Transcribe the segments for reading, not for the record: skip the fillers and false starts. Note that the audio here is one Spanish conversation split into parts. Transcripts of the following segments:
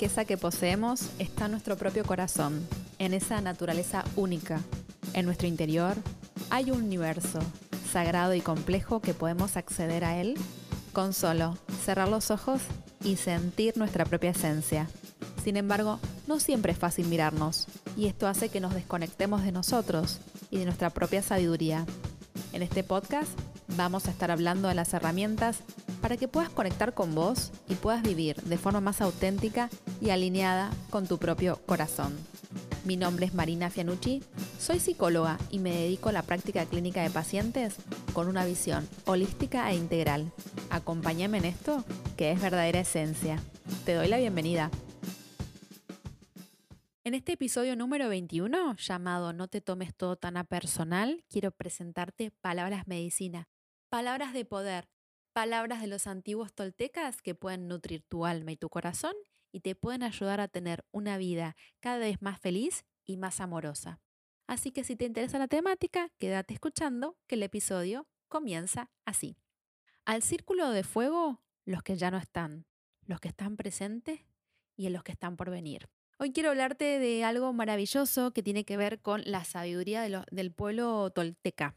riqueza que poseemos está en nuestro propio corazón, en esa naturaleza única. En nuestro interior hay un universo, sagrado y complejo, que podemos acceder a él con solo cerrar los ojos y sentir nuestra propia esencia. Sin embargo, no siempre es fácil mirarnos, y esto hace que nos desconectemos de nosotros y de nuestra propia sabiduría. En este podcast vamos a estar hablando de las herramientas para que puedas conectar con vos y puedas vivir de forma más auténtica y alineada con tu propio corazón. Mi nombre es Marina Fianucci, soy psicóloga y me dedico a la práctica clínica de pacientes con una visión holística e integral. Acompáñame en esto, que es verdadera esencia. Te doy la bienvenida. En este episodio número 21, llamado No te tomes todo tan a personal, quiero presentarte palabras medicina, palabras de poder, palabras de los antiguos toltecas que pueden nutrir tu alma y tu corazón y te pueden ayudar a tener una vida cada vez más feliz y más amorosa. Así que si te interesa la temática, quédate escuchando, que el episodio comienza así. Al círculo de fuego, los que ya no están, los que están presentes y los que están por venir. Hoy quiero hablarte de algo maravilloso que tiene que ver con la sabiduría del pueblo tolteca.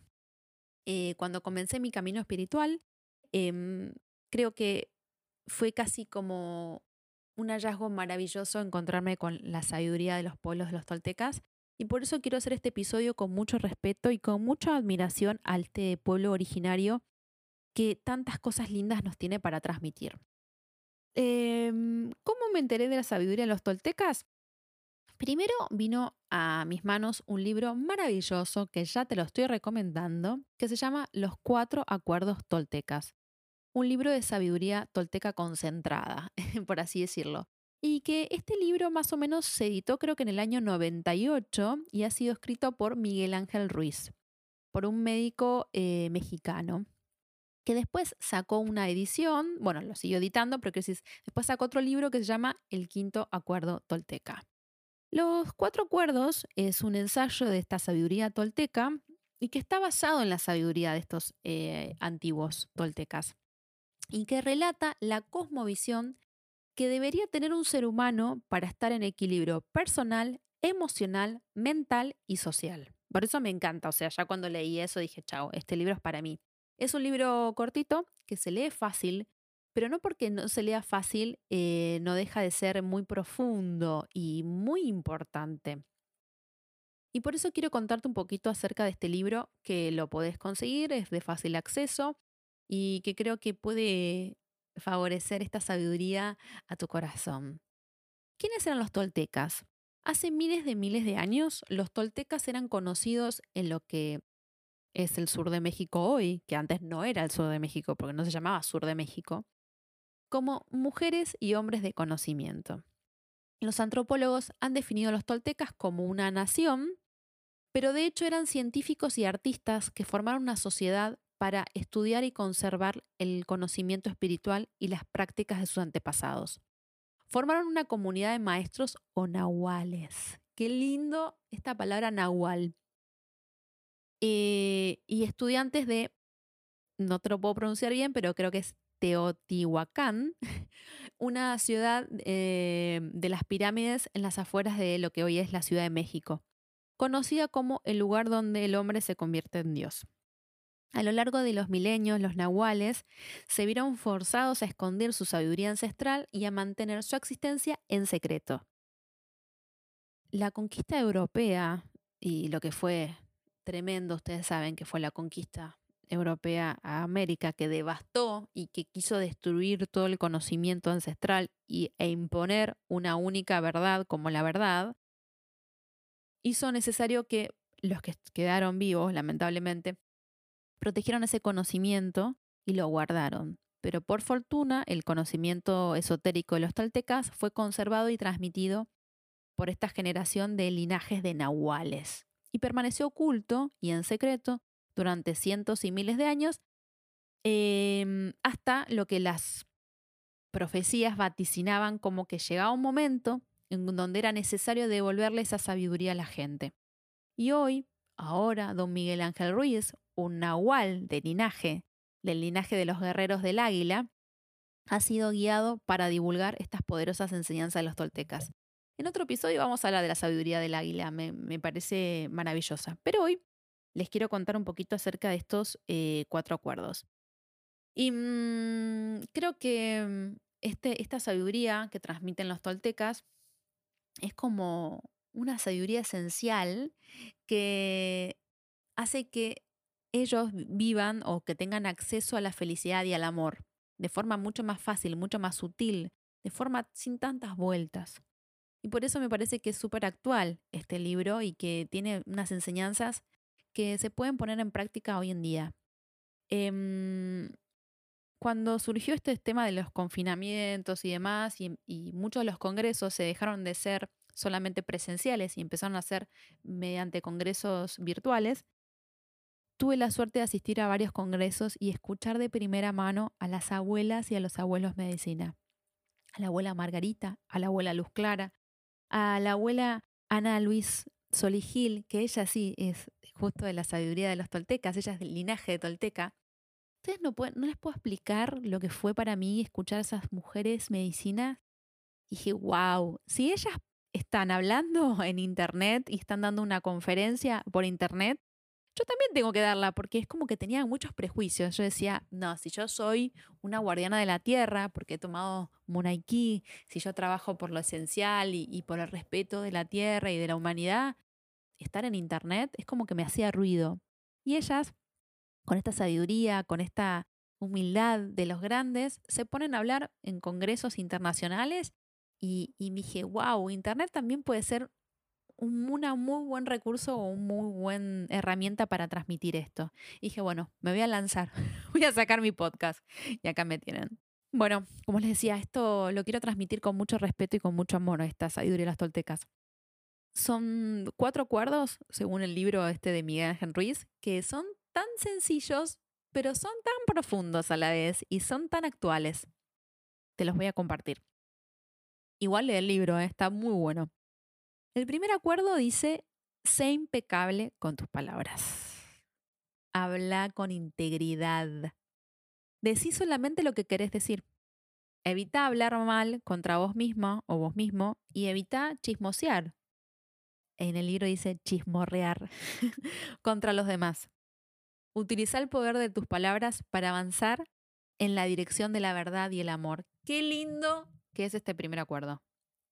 Cuando comencé mi camino espiritual, creo que fue casi como un hallazgo maravilloso encontrarme con la sabiduría de los pueblos de los toltecas, y por eso quiero hacer este episodio con mucho respeto y con mucha admiración a este pueblo originario que tantas cosas lindas nos tiene para transmitir. ¿Cómo me enteré de la sabiduría de los toltecas? Primero vino a mis manos un libro maravilloso que ya te lo estoy recomendando, que se llama Los Cuatro Acuerdos Toltecas. Un libro de sabiduría tolteca concentrada, por así decirlo. Y que este libro más o menos se editó creo que en el año 98 y ha sido escrito por Miguel Ángel Ruiz, por un médico mexicano, que después sacó una edición, bueno, lo siguió editando, pero después sacó otro libro que se llama El Quinto Acuerdo Tolteca. Los Cuatro Acuerdos es un ensayo de esta sabiduría tolteca y que está basado en la sabiduría de estos antiguos toltecas, y que relata la cosmovisión que debería tener un ser humano para estar en equilibrio personal, emocional, mental y social. Por eso me encanta, o sea, ya cuando leí eso dije, chao, este libro es para mí. Es un libro cortito que se lee fácil, pero no porque no se lea fácil no deja de ser muy profundo y muy importante. Y por eso quiero contarte un poquito acerca de este libro, que lo podés conseguir, es de fácil acceso, y que creo que puede favorecer esta sabiduría a tu corazón. ¿Quiénes eran los toltecas? Hace miles de años, los toltecas eran conocidos en lo que es el sur de México hoy, que antes no era el sur de México porque no se llamaba sur de México, como mujeres y hombres de conocimiento. Los antropólogos han definido a los toltecas como una nación, pero de hecho eran científicos y artistas que formaron una sociedad para estudiar y conservar el conocimiento espiritual y las prácticas de sus antepasados. Formaron una comunidad de maestros o nahuales. ¡Qué lindo esta palabra nahual! Y estudiantes de, no te lo puedo pronunciar bien, pero creo que es Teotihuacán, una ciudad de las pirámides en las afueras de lo que hoy es la Ciudad de México, conocida como el lugar donde el hombre se convierte en Dios. A lo largo de los milenios, los nahuales se vieron forzados a esconder su sabiduría ancestral y a mantener su existencia en secreto. La conquista europea, y lo que fue tremendo, ustedes saben que fue la conquista europea a América, que devastó y que quiso destruir todo el conocimiento ancestral e imponer una única verdad como la verdad, hizo necesario que los que quedaron vivos, lamentablemente, protegieron ese conocimiento y lo guardaron. Pero por fortuna, el conocimiento esotérico de los toltecas fue conservado y transmitido por esta generación de linajes de nahuales y permaneció oculto y en secreto durante cientos y miles de años, hasta lo que las profecías vaticinaban como que llegaba un momento en donde era necesario devolverle esa sabiduría a la gente. Y hoy, ahora, don Miguel Ángel Ruiz, un nahual del linaje de los guerreros del águila, ha sido guiado para divulgar estas poderosas enseñanzas de los toltecas. En otro episodio vamos a hablar de la sabiduría del águila, me parece maravillosa. Pero hoy les quiero contar un poquito acerca de estos 4 acuerdos. Y creo que esta sabiduría que transmiten los toltecas es como una sabiduría esencial que hace que ellos vivan o que tengan acceso a la felicidad y al amor de forma mucho más fácil, mucho más sutil, de forma sin tantas vueltas. Y por eso me parece que es súper actual este libro y que tiene unas enseñanzas que se pueden poner en práctica hoy en día. Cuando surgió este tema de los confinamientos y demás, y muchos de los congresos se dejaron de ser solamente presenciales y empezaron a ser mediante congresos virtuales, tuve la suerte de asistir a varios congresos y escuchar de primera mano a las abuelas y a los abuelos medicina. A la abuela Margarita, a la abuela Luz Clara, a la abuela Ana Luis Soligil, que ella sí es justo de la sabiduría de los toltecas, ella es del linaje de tolteca. Ustedes no les puedo explicar lo que fue para mí escuchar a esas mujeres medicinas. Y dije, wow, si ellas están hablando en internet y están dando una conferencia por internet, yo también tengo que darla, porque es como que tenía muchos prejuicios. Yo decía, no, si yo soy una guardiana de la tierra, porque he tomado monaikí, si yo trabajo por lo esencial y por el respeto de la tierra y de la humanidad, estar en internet es como que me hacía ruido. Y ellas, con esta sabiduría, con esta humildad de los grandes, se ponen a hablar en congresos internacionales y dije, wow, internet también puede ser una muy buen recurso o una muy buena herramienta para transmitir esto. Y dije, bueno, me voy a lanzar, voy a sacar mi podcast y acá me tienen. Bueno, como les decía, esto lo quiero transmitir con mucho respeto y con mucho amor, esta sabiduría de las toltecas. Son 4 acuerdos, según el libro este de Miguel Ángel Ruiz, que son tan sencillos, pero son tan profundos a la vez y son tan actuales. Te los voy a compartir. Igual lee el libro, está muy bueno. El primer acuerdo dice, sé impecable con tus palabras. Habla con integridad. Decí solamente lo que querés decir. Evita hablar mal contra vos misma o vos mismo y evita chismosear. En el libro dice chismorrear contra los demás. Utiliza el poder de tus palabras para avanzar en la dirección de la verdad y el amor. ¡Qué lindo que es este primer acuerdo!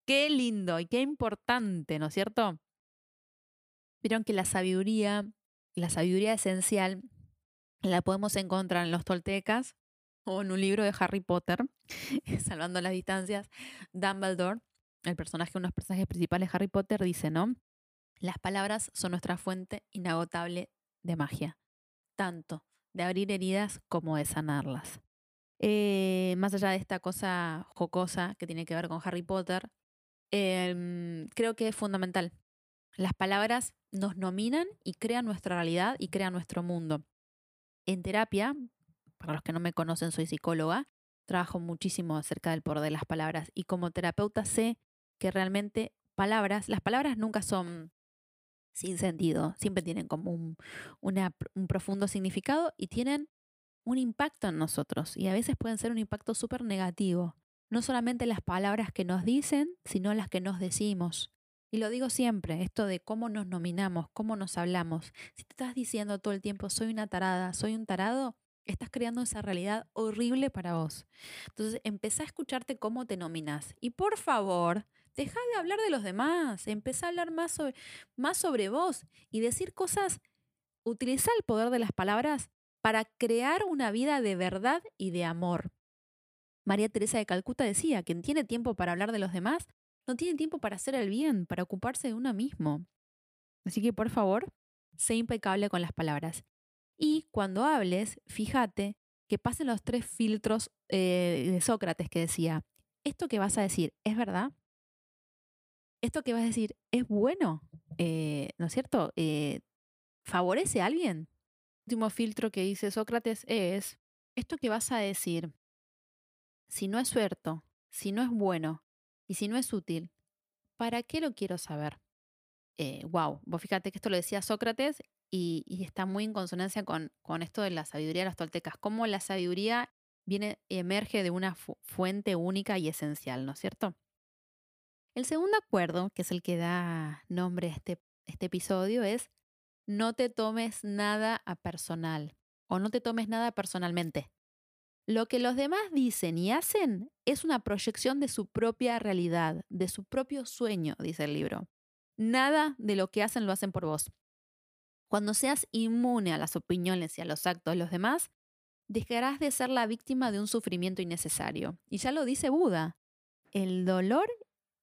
¡Qué lindo y qué importante!, ¿no es cierto? Vieron que la sabiduría esencial, la podemos encontrar en los toltecas o en un libro de Harry Potter, salvando las distancias. Dumbledore, uno de los personajes principales de Harry Potter, dice, ¿no? Las palabras son nuestra fuente inagotable de magia, tanto de abrir heridas como de sanarlas. Más allá de esta cosa jocosa que tiene que ver con Harry Potter, creo que es fundamental. Las palabras nos nominan y crean nuestra realidad y crean nuestro mundo. En terapia, para los que no me conocen, soy psicóloga, trabajo muchísimo acerca del poder de las palabras y como terapeuta sé que realmente las palabras nunca son sin sentido, siempre tienen como un profundo significado y tienen un impacto en nosotros y a veces pueden ser un impacto súper negativo. No solamente las palabras que nos dicen, sino las que nos decimos. Y lo digo siempre, esto de cómo nos nominamos, cómo nos hablamos. Si te estás diciendo todo el tiempo, soy una tarada, soy un tarado, estás creando esa realidad horrible para vos. Entonces, empezá a escucharte cómo te nominas. Y por favor, dejá de hablar de los demás. Empezá a hablar más sobre vos y decir cosas. Utilizá el poder de las palabras para crear una vida de verdad y de amor. María Teresa de Calcuta decía, quien tiene tiempo para hablar de los demás, no tiene tiempo para hacer el bien, para ocuparse de uno mismo. Así que, por favor, sé impecable con las palabras. Y cuando hables, fíjate que pasen los 3 filtros de Sócrates que decía, ¿esto que vas a decir es verdad? ¿Esto que vas a decir es bueno? ¿No es cierto? ¿Favorece a alguien? El último filtro que dice Sócrates es, esto que vas a decir, si no es cierto, si no es bueno y si no es útil, ¿para qué lo quiero saber? Wow, vos fíjate que esto lo decía Sócrates y está muy en consonancia con esto de la sabiduría de los toltecas, cómo la sabiduría emerge de una fuente única y esencial, ¿no es cierto? El segundo acuerdo, que es el que da nombre a este episodio, es no te tomes nada a personal o no te tomes nada personalmente. Lo que los demás dicen y hacen es una proyección de su propia realidad, de su propio sueño, dice el libro. Nada de lo que hacen lo hacen por vos. Cuando seas inmune a las opiniones y a los actos de los demás, dejarás de ser la víctima de un sufrimiento innecesario. Y ya lo dice Buda, el dolor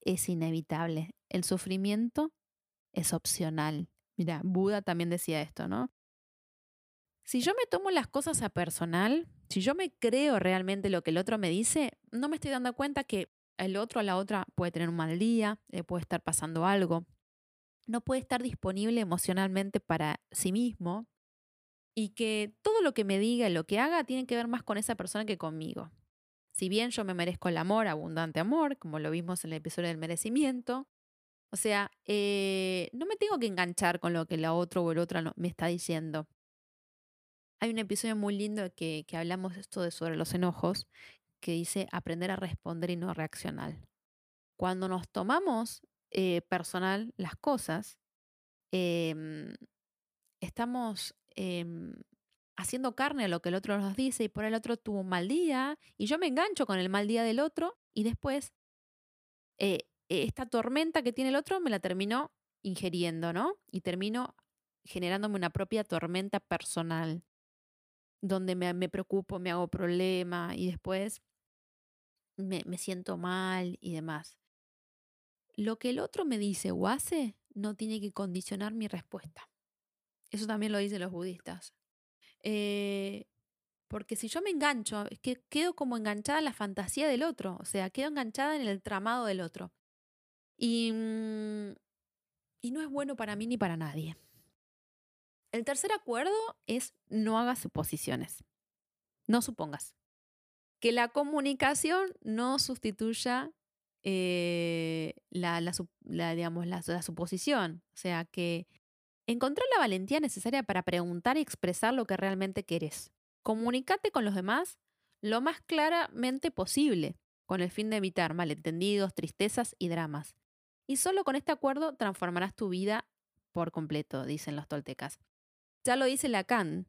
es inevitable, el sufrimiento es opcional. Mirá, Buda también decía esto, ¿no? Si yo me tomo las cosas a personal, si yo me creo realmente lo que el otro me dice, no me estoy dando cuenta que el otro o la otra puede tener un mal día, puede estar pasando algo, no puede estar disponible emocionalmente para sí mismo y que todo lo que me diga y lo que haga tiene que ver más con esa persona que conmigo. Si bien yo me merezco el amor, abundante amor, como lo vimos en el episodio del merecimiento, o sea, no me tengo que enganchar con lo que la otra o el otro me está diciendo. Hay un episodio muy lindo que hablamos esto de sobre los enojos, que dice aprender a responder y no reaccionar. Cuando nos tomamos personal las cosas, estamos haciendo carne a lo que el otro nos dice y por el otro tuvo un mal día y yo me engancho con el mal día del otro y después esta tormenta que tiene el otro me la termino ingiriendo, ¿no? Y termino generándome una propia tormenta personal donde me preocupo, me hago problema y después me siento mal y demás. Lo que el otro me dice o hace no tiene que condicionar mi respuesta. Eso también lo dicen los budistas. Porque si yo me engancho, es que quedo como enganchada a la fantasía del otro, o sea, quedo enganchada en el tramado del otro. Y no es bueno para mí ni para nadie. El tercer acuerdo es no hagas suposiciones, no supongas. Que la comunicación no sustituya la suposición. O sea, que encontrar la valentía necesaria para preguntar y expresar lo que realmente querés. Comunicate con los demás lo más claramente posible, con el fin de evitar malentendidos, tristezas y dramas. Y solo con este acuerdo transformarás tu vida por completo, dicen los toltecas. Ya lo dice Lacan,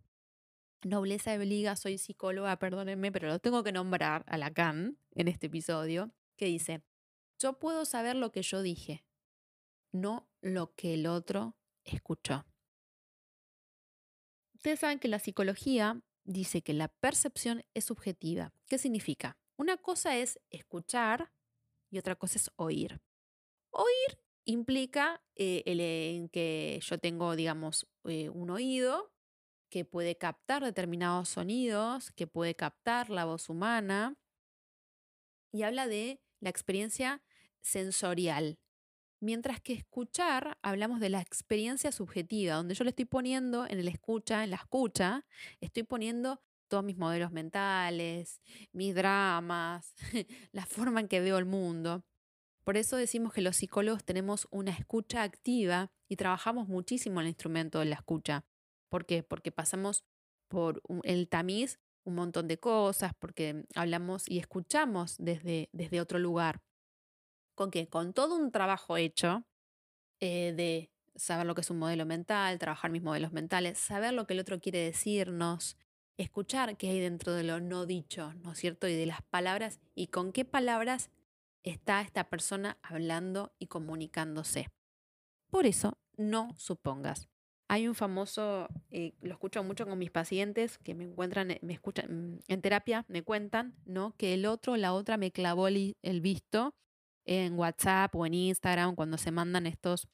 nobleza obliga, soy psicóloga, perdónenme, pero lo tengo que nombrar a Lacan en este episodio, que dice, yo puedo saber lo que yo dije, no lo que el otro escuchó. Ustedes saben que la psicología dice que la percepción es subjetiva. ¿Qué significa? Una cosa es escuchar y otra cosa es oír. Oír implica en que yo tengo, digamos, un oído que puede captar determinados sonidos, que puede captar la voz humana, y habla de la experiencia sensorial. Mientras que escuchar, hablamos de la experiencia subjetiva, donde yo le estoy poniendo en la escucha, estoy poniendo todos mis modelos mentales, mis dramas, la forma en que veo el mundo. Por eso decimos que los psicólogos tenemos una escucha activa y trabajamos muchísimo el instrumento de la escucha. ¿Por qué? Porque pasamos por el tamiz un montón de cosas, porque hablamos y escuchamos desde otro lugar. ¿Con qué? Con todo un trabajo hecho de saber lo que es un modelo mental, trabajar mis modelos mentales, saber lo que el otro quiere decirnos, escuchar qué hay dentro de lo no dicho, ¿no es cierto? Y de las palabras y con qué palabras está esta persona hablando y comunicándose. Por eso, no supongas. Hay un famoso, lo escucho mucho con mis pacientes que me escuchan en terapia, me cuentan, ¿no? Que el otro o la otra me clavó el visto en WhatsApp o en Instagram cuando se mandan estos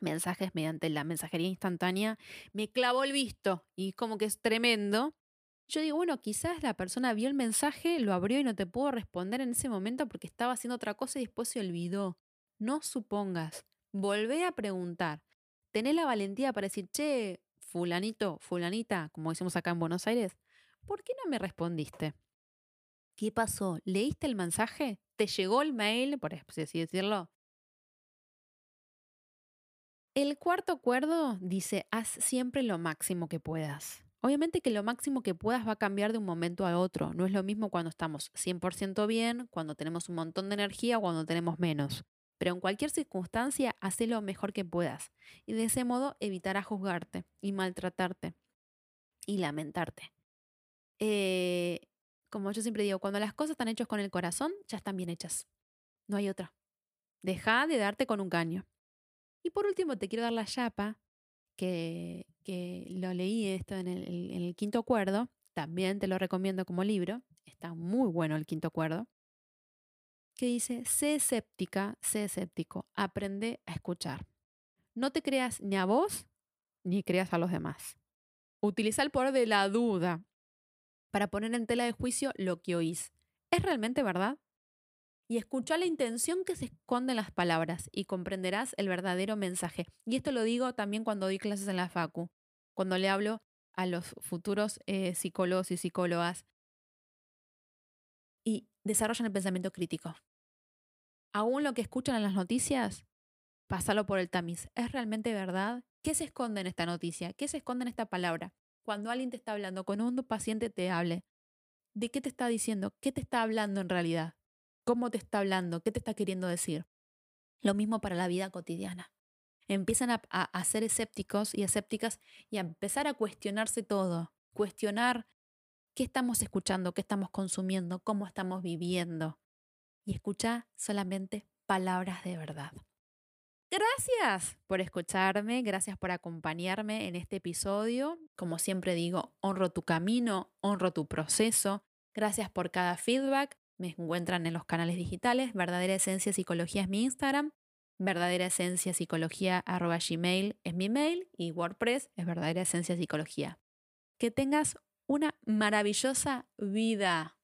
mensajes mediante la mensajería instantánea. Me clavó el visto y es como que es tremendo. Yo digo, bueno, quizás la persona vio el mensaje, lo abrió y no te pudo responder en ese momento porque estaba haciendo otra cosa y después se olvidó. No supongas. Volvé a preguntar. Tené la valentía para decir, che, fulanito, fulanita, como decimos acá en Buenos Aires, ¿por qué no me respondiste? ¿Qué pasó? ¿Leíste el mensaje? ¿Te llegó el mail? Por así decirlo. El cuarto acuerdo dice, haz siempre lo máximo que puedas. Obviamente que lo máximo que puedas va a cambiar de un momento a otro. No es lo mismo cuando estamos 100% bien, cuando tenemos un montón de energía o cuando tenemos menos. Pero en cualquier circunstancia, haz lo mejor que puedas. Y de ese modo evitarás juzgarte y maltratarte y lamentarte. Como yo siempre digo, cuando las cosas están hechas con el corazón, ya están bien hechas. No hay otra. Deja de darte con un caño. Y por último, te quiero dar la chapa, que lo leí esto en el Quinto Acuerdo. También te lo recomiendo como libro. Está muy bueno El Quinto Acuerdo. Que dice: sé escéptica, sé escéptico. Aprende a escuchar. No te creas ni a vos, ni creas a los demás. Utiliza el poder de la duda para poner en tela de juicio lo que oís. ¿Es realmente verdad? Y escucha la intención que se esconde en las palabras y comprenderás el verdadero mensaje. Y esto lo digo también cuando doy clases en la facu, cuando le hablo a los futuros psicólogos y psicólogas y desarrollan el pensamiento crítico. Aún lo que escuchan en las noticias, pásalo por el tamiz. ¿Es realmente verdad? ¿Qué se esconde en esta noticia? ¿Qué se esconde en esta palabra? Cuando alguien te está hablando, cuando un paciente te hable, ¿de qué te está diciendo? ¿Qué te está hablando en realidad? ¿Cómo te está hablando? ¿Qué te está queriendo decir? Lo mismo para la vida cotidiana. Empiezan a ser escépticos y escépticas y a empezar a cuestionarse todo. Cuestionar qué estamos escuchando, qué estamos consumiendo, cómo estamos viviendo. Y escuchá solamente palabras de verdad. Gracias por escucharme, gracias por acompañarme en este episodio. Como siempre digo, honro tu camino, honro tu proceso. Gracias por cada feedback. Me encuentran en los canales digitales. Verdadera Esencia Psicología es mi Instagram. Verdadera Esencia Psicología @gmail es mi mail. Y WordPress es Verdadera Esencia Psicología. Que tengas una maravillosa vida.